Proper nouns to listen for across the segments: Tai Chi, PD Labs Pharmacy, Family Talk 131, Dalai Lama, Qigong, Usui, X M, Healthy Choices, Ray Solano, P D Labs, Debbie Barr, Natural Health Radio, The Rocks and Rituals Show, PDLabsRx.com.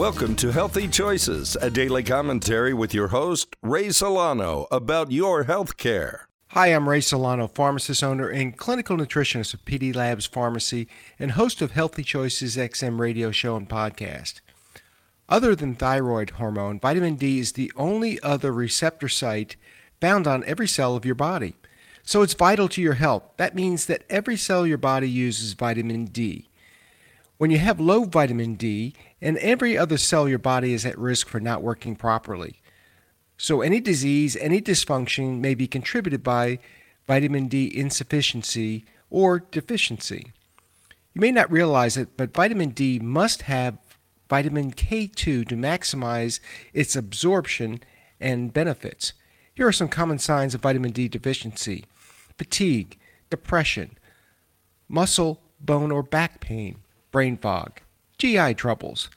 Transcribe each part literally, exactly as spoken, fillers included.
Welcome to Healthy Choices, a daily commentary with your host, Ray Solano, about your health care. Hi, I'm Ray Solano, pharmacist owner and clinical nutritionist of P D Labs Pharmacy and host of Healthy Choices X M radio show and podcast. Other than thyroid hormone, vitamin D is the only other receptor site found on every cell of your body. So it's vital to your health. That means that every cell your body uses vitamin D. When you have low vitamin D, and every other cell your body is at risk for not working properly. So any disease, any dysfunction may be contributed by vitamin D insufficiency or deficiency. You may not realize it, but vitamin D must have vitamin K two to maximize its absorption and benefits. Here are some common signs of vitamin D deficiency: fatigue, depression, muscle, bone, or back pain, brain fog, G I troubles,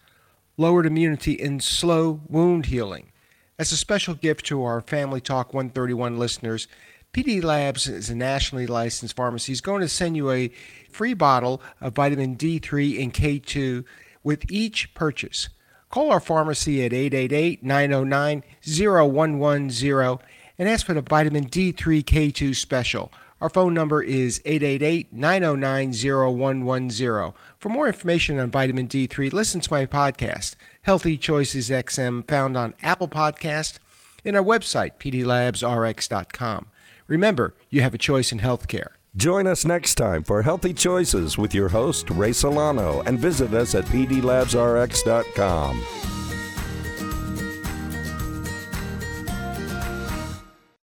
lowered immunity, and slow wound healing. As a special gift to our Family Talk one thirty-one listeners, P D Labs is a nationally licensed pharmacy. It's going to send you a free bottle of vitamin D three and K two with each purchase. Call our pharmacy at eight eight eight, nine oh nine, oh one one oh and ask for the vitamin D three K two special. Our phone number is eight eight eight, nine oh nine, oh one one oh. For more information on vitamin D three, listen to my podcast, Healthy Choices X M, found on Apple Podcasts and our website, P D Labs R X dot com. Remember, you have a choice in healthcare. Join us next time for Healthy Choices with your host, Ray Solano, and visit us at P D Labs R X dot com.